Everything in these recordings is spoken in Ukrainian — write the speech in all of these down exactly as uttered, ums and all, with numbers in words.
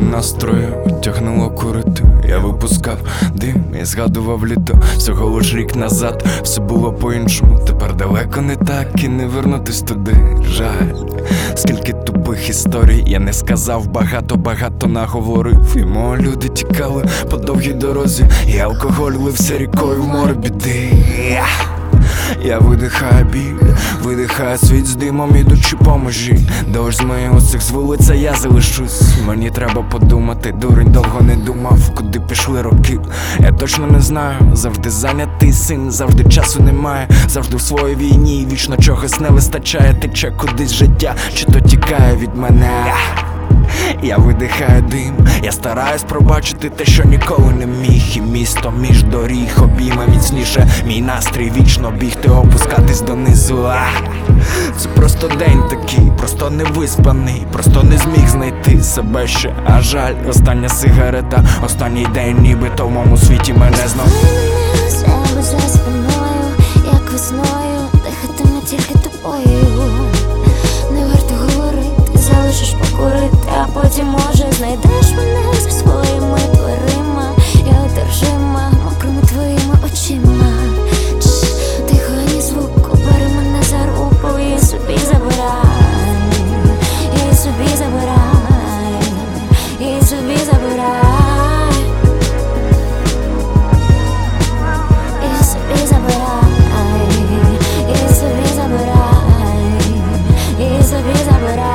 лихого настрою утягнуло курити. Я випускав дим і згадував літо всього лиш рік назад. Все було по-іншому, тепер далеко не так і не вернутись туди, жаль. Скільки тупих історій я не сказав, багато-багато наговорив. І мої люди тікали по довгій дорозі, і алкоголь лився рікою в море біди. Я видихаю біль, видихаю світ з димом, ідучи по межі. Дощ змиє усіх з вулиця, я залишусь. Мені треба подумати, дурень довго не думав, куди пішли роки. Я точно не знаю, завжди зайнятий син, завжди часу немає, завжди в своїй війні. Вічно чогось не вистачає, тече кудись життя, чи то тікає від мене. Я видихаю дим, я стараюсь пробачити те, що ніколи не міг. І місто між доріг обійме міцніше мій настрій, вічно бігти, опускатись донизу. а! Це просто день такий, просто невиспаний, просто не зміг знайти себе ще. А жаль, остання сигарета, останній день ніби то в моєму світі мене знов. Себе за спиною, як весною, дихатиме тільки тобою. Не варто говорити, залишиш покурити, а потім, може, знайдеш мене зі своїми дверима. Я одержима мокрими твоїми очима. Тихо, ні звуку, бери мене за руку і собі забирай, і собі забирай, і собі забирай, і собі забирай, і собі забирай, і собі забирай.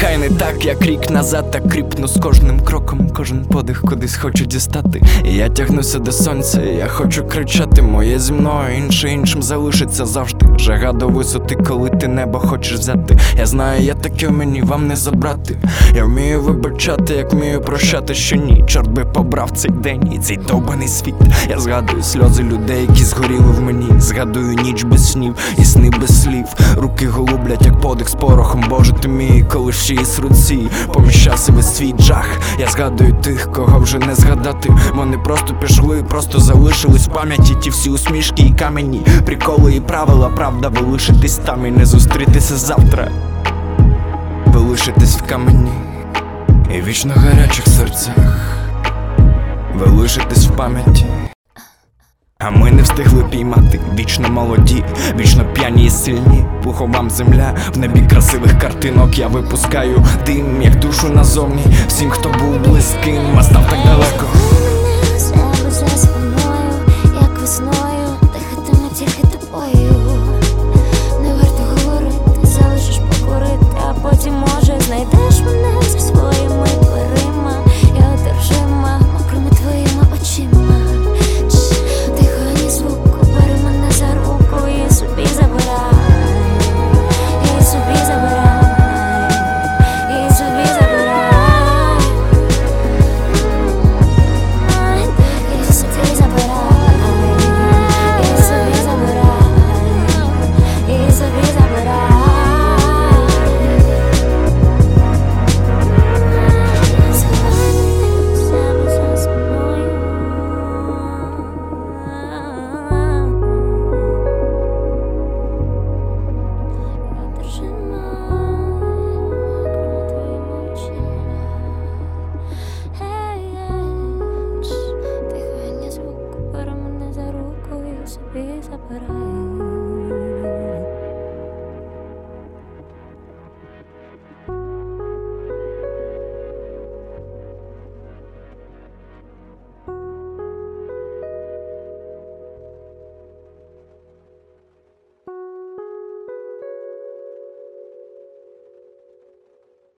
Хай не так, як рік назад, так кріпну з кожним кроком, кожен подих кудись хочу дістати. І я тягнуся до сонця, я хочу кричати, моє зі мною, інше іншим залишиться завжди. Жага до висоти, коли ти небо хочеш взяти. Я знаю, я таке в мені, вам не забрати. Я вмію вибачати, як вмію прощати, що ні. Чорт би побрав цей день і цей довбаний світ. Я згадую сльози людей, які згоріли в мені. Згадую ніч без снів і сни без слів. Руки голублять, як подих з порохом. Боже ти мій, коли ще із руці поміщався весь свій жах. Я згадую тих, кого вже не згадати. Вони просто пішли, просто залишились в пам'яті. Ті всі усмішки і камені, приколи і правила. Правда, ви лишитесь там і не зустрітися завтра. Ви лишитесь в камені і вічно гарячих серцях. Ви лишитесь в пам'яті. А ми не встигли піймати, вічно молоді, вічно п'яні і сильні. Пухом вам земля, в небі красивих картинок. Я випускаю дим, як душу назовні, всім, хто був близьким, а став так далеко.